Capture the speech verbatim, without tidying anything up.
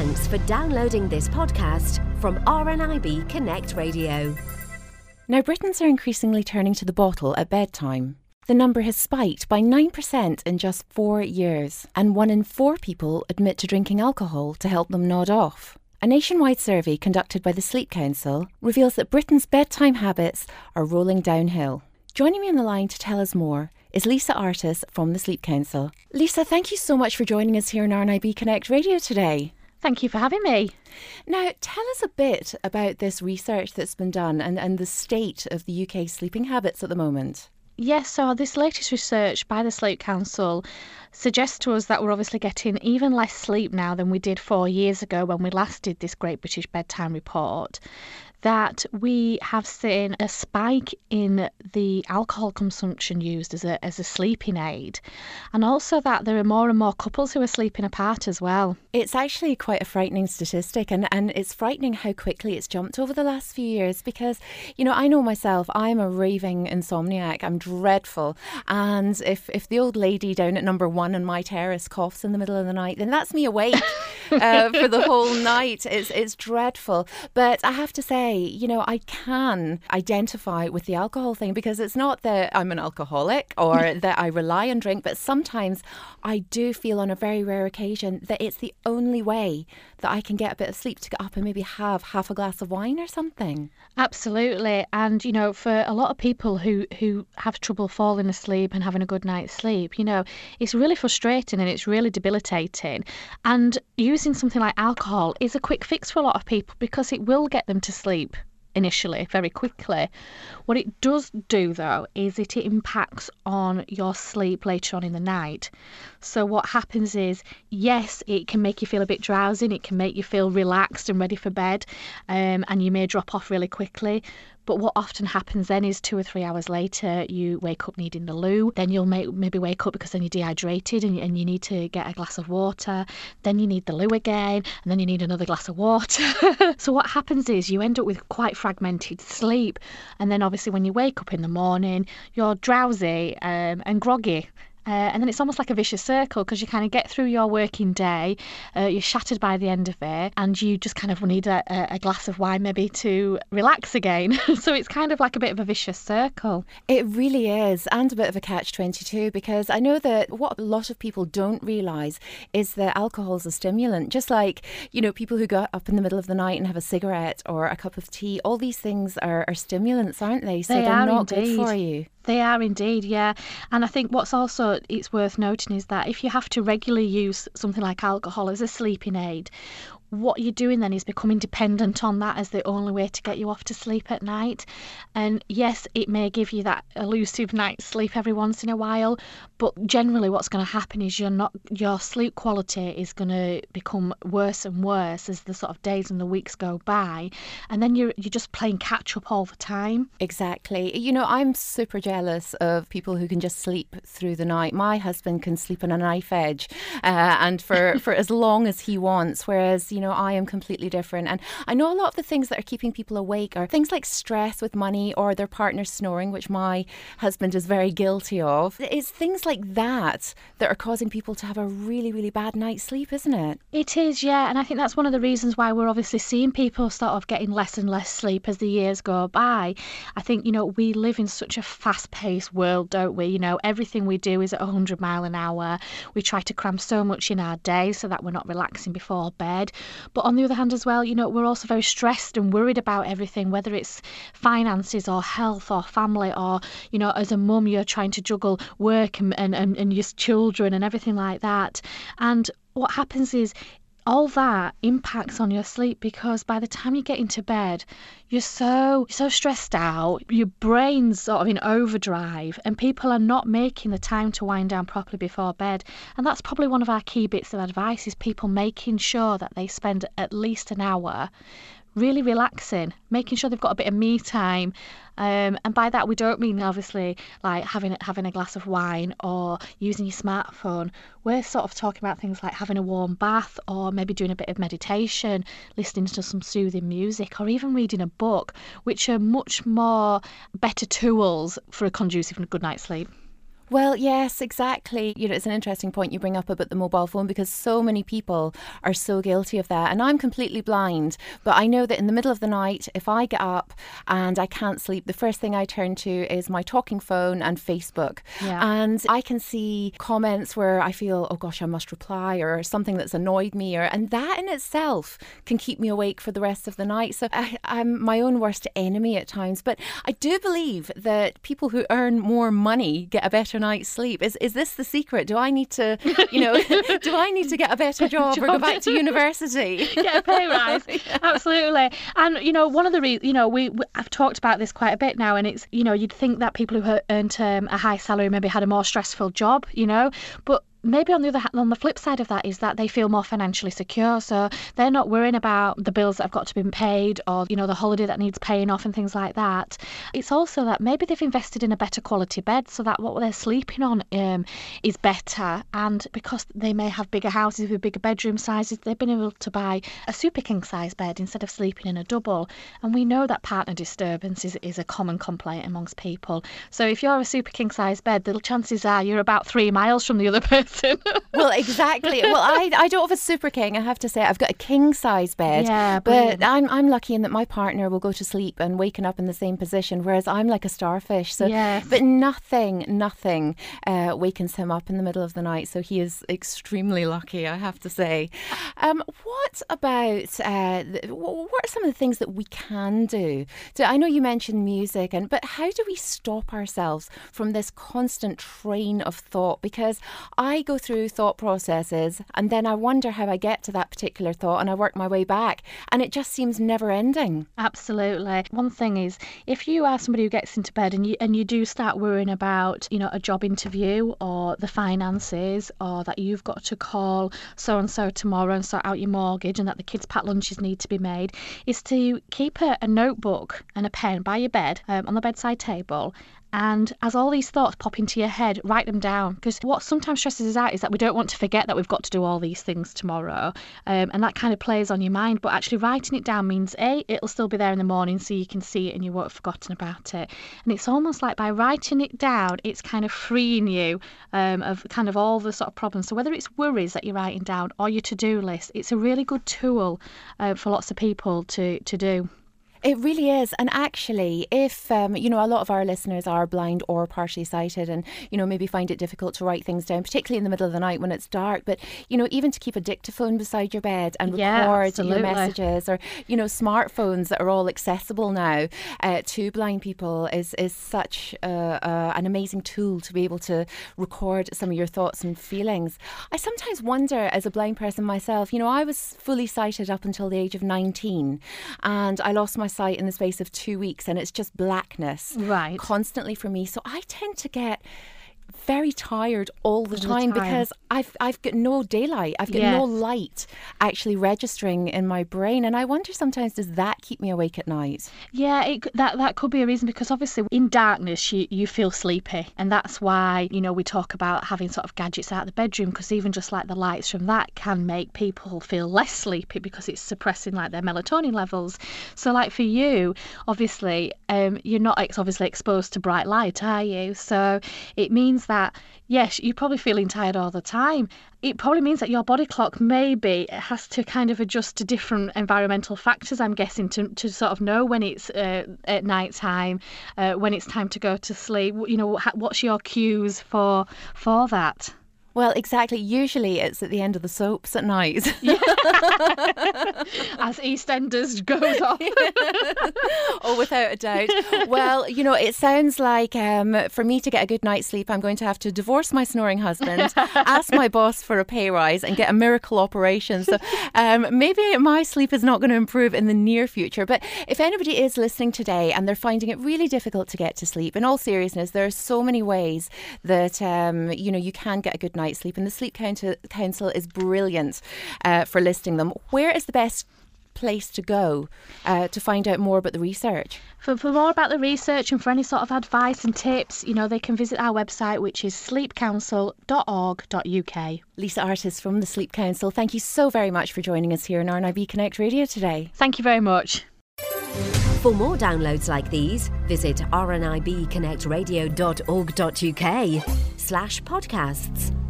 Thanks for downloading this podcast from R N I B Connect Radio. Now, Britons are increasingly turning to the bottle at bedtime. The number has spiked by nine percent in just four years, and one in four people admit to drinking alcohol to help them nod off. A nationwide survey conducted by the Sleep Council reveals that Britain's bedtime habits are rolling downhill. Joining me on the line to tell us more is Lisa Artis from the Sleep Council. Lisa, thank you so much for joining us here on R N I B Connect Radio today. Thank you for having me. Now, tell us a bit about this research that's been done and, and the state of the U K sleeping habits at the moment. Yes, so this latest research by the Sleep Council suggests to us that we're obviously getting even less sleep now than we did four years ago when we last did this Great British Bedtime Report, that we have seen a spike in the alcohol consumption used as a, as a sleeping aid, and also that there are more and more couples who are sleeping apart as well. It's actually quite a frightening statistic, and, and it's frightening how quickly it's jumped over the last few years because, you know, I know myself, I'm a raving insomniac, I'm dreadful, and if, if the old lady down at number one on my terrace coughs in the middle of the night, then that's me awake uh, for the whole night. It's, it's dreadful, but I have to say, you know, I can identify with the alcohol thing because it's not that I'm an alcoholic or that I rely on drink, but sometimes I do feel on a very rare occasion that it's the only way that I can get a bit of sleep, to get up and maybe have half a glass of wine or something. Absolutely. And, you know, for a lot of people who, who have trouble falling asleep and having a good night's sleep, you know, it's really frustrating and it's really debilitating. And using something like alcohol is a quick fix for a lot of people because it will get them to sleep initially very quickly. What it does do though is it impacts on your sleep later on in the night. So what happens is, yes, it can make you feel a bit drowsy, it can make you feel relaxed and ready for bed, um, and you may drop off really quickly. But what often happens then is two or three hours later, you wake up needing the loo. Then you'll make, maybe wake up because then you're dehydrated and, and you need to get a glass of water. Then you need the loo again, and then you need another glass of water. So what happens is you end up with quite fragmented sleep. And then obviously when you wake up in the morning, you're drowsy um, and groggy. Uh, and then it's almost like a vicious circle because you kind of get through your working day, uh, you're shattered by the end of it, and you just kind of need a, a glass of wine maybe to relax again. So it's kind of like a bit of a vicious circle. It really is, and a bit of a catch twenty-two, because I know that what a lot of people don't realise is that alcohol's a stimulant. Just like, you know, people who go up in the middle of the night and have a cigarette or a cup of tea, all these things are, are stimulants, aren't they? So they they're are not indeed. Good for you. They are indeed, yeah. And I think what's also it's worth noting is that if you have to regularly use something like alcohol as a sleeping aid, what you're doing then is becoming dependent on that as the only way to get you off to sleep at night. And yes, it may give you that elusive night's sleep every once in a while, but generally what's going to happen is you're not, your sleep quality is going to become worse and worse as the sort of days and the weeks go by, and then you're, you're just playing catch up all the time. Exactly. You know, I'm super jealous of people who can just sleep through the night. My husband can sleep on a knife edge uh, and for, for as long as he wants, whereas, you You know, I am completely different. And I know a lot of the things that are keeping people awake are things like stress with money or their partner snoring, which my husband is very guilty of. It's things like that that are causing people to have a really, really bad night's sleep, isn't it? It is, yeah. And I think that's one of the reasons why we're obviously seeing people sort of getting less and less sleep as the years go by. I think, you know, we live in such a fast-paced world, don't we? You know, everything we do is at one hundred mile an hour. We try to cram so much in our day so that we're not relaxing before bed. But on the other hand as well, you know, we're also very stressed and worried about everything, whether it's finances or health or family or, you know, as a mum, you're trying to juggle work and, and, and your children and everything like that. And what happens is all that impacts on your sleep because by the time you get into bed, you're so so stressed out, your brain's sort of in overdrive, and people are not making the time to wind down properly before bed. And that's probably one of our key bits of advice is people making sure that they spend at least an hour really relaxing, making sure they've got a bit of me time. Um, and by that, we don't mean, obviously, like having having a glass of wine or using your smartphone. We're sort of talking about things like having a warm bath or maybe doing a bit of meditation, listening to some soothing music or even reading a book, which are much more better tools for a conducive and good night's sleep. Well, yes, exactly. You know, it's an interesting point you bring up about the mobile phone, because so many people are so guilty of that. And I'm completely blind, but I know that in the middle of the night, if I get up and I can't sleep, the first thing I turn to is my talking phone and Facebook. Yeah. And I can see comments where I feel, oh gosh, I must reply, or something that's annoyed me, or and that in itself can keep me awake for the rest of the night. So I, I'm my own worst enemy at times. But I do believe that people who earn more money get a better night's sleep. Is is this the secret? Do I need to, you know, do I need to get a better job, job. or go back to university? Get a pay rise. Yeah. Absolutely. And, you know, one of the reasons, you know, we, we I've talked about this quite a bit now, and it's, you know, you'd think that people who earned um, a high salary maybe had a more stressful job, you know, but maybe on the other hand, on the flip side of that is that they feel more financially secure, so they're not worrying about the bills that have got to be paid, or, you know, the holiday that needs paying off and things like that. It's also that maybe they've invested in a better quality bed, so that what they're sleeping on um, is better. And because they may have bigger houses with bigger bedroom sizes, they've been able to buy a super king size bed instead of sleeping in a double. And we know that partner disturbance is, is a common complaint amongst people. So if you're a super king size bed, the chances are you're about three miles from the other person. Well, exactly. Well, I I don't have a super king, I have to say. I've got a king size bed. Yeah, but I'm I'm lucky in that my partner will go to sleep and waken up in the same position, whereas I'm like a starfish. So, yes. But nothing, nothing uh, wakens him up in the middle of the night. So he is extremely lucky, I have to say. Um, what about uh, what are some of the things that we can do? So I know you mentioned music, and but how do we stop ourselves from this constant train of thought? Because I I go through thought processes and then I wonder how I get to that particular thought, and I work my way back, and it just seems never ending. Absolutely. One thing is, if you are somebody who gets into bed and you and you do start worrying about, you know, a job interview or the finances, or that you've got to call so and so tomorrow and sort out your mortgage, and that the kids' packed lunches need to be made, is to keep a, a notebook and a pen by your bed um, on the bedside table. And as all these thoughts pop into your head, write them down. Because what sometimes stresses us out is that we don't want to forget that we've got to do all these things tomorrow. Um, and that kind of plays on your mind. But actually writing it down means, A, it'll still be there in the morning, so you can see it and you won't have forgotten about it. And it's almost like by writing it down, it's kind of freeing you um, of kind of all the sort of problems. So whether it's worries that you're writing down or your to-do list, it's a really good tool uh, for lots of people to, to do. It really is. And actually, if, um, you know, a lot of our listeners are blind or partially sighted, and, you know, maybe find it difficult to write things down, particularly in the middle of the night when it's dark. But, you know, even to keep a dictaphone beside your bed and record yeah, your messages, or, you know, smartphones that are all accessible now uh, to blind people is, is such uh, uh, an amazing tool to be able to record some of your thoughts and feelings. I sometimes wonder, as a blind person myself, you know, I was fully sighted up until the age of nineteen, and I lost my sight in the space of two weeks, and it's just blackness right constantly for me. So I tend to get very tired all the, all time, the time because I've I've got no daylight, I've got yes. no light actually registering in my brain, and I wonder sometimes, does that keep me awake at night? Yeah, it, that that could be a reason, because obviously in darkness you, you feel sleepy, and that's why, you know, we talk about having sort of gadgets out of the bedroom, because even just like the lights from that can make people feel less sleepy, because it's suppressing like their melatonin levels. So like for you, obviously um, you're not ex- obviously exposed to bright light, are you? So it means that yes, you're probably feeling tired all the time. It probably means that your body clock maybe has to kind of adjust to different environmental factors, I'm guessing, to, to sort of know when it's uh, at night time, uh, when it's time to go to sleep. You know, what's your cues for for that? Well, exactly. Usually it's at the end of the soaps at night. Yeah. As EastEnders goes off. Oh, without a doubt. Well, you know, it sounds like um, for me to get a good night's sleep, I'm going to have to divorce my snoring husband, ask my boss for a pay rise, and get a miracle operation. So um, maybe my sleep is not going to improve in the near future. But if anybody is listening today and they're finding it really difficult to get to sleep, in all seriousness, there are so many ways that, um, you know, you can get a good night's sleep. sleep and the Sleep Council is brilliant uh, for listing them. Where is the best place to go uh, to find out more about the research? For, for more about the research and for any sort of advice and tips, you know, they can visit our website, which is sleep council dot org dot U K. Lisa Artis from the Sleep Council, thank you so very much for joining us here on R N I B Connect Radio today. Thank you very much. For more downloads like these, visit r n i b connect radio dot org dot u k slash podcasts.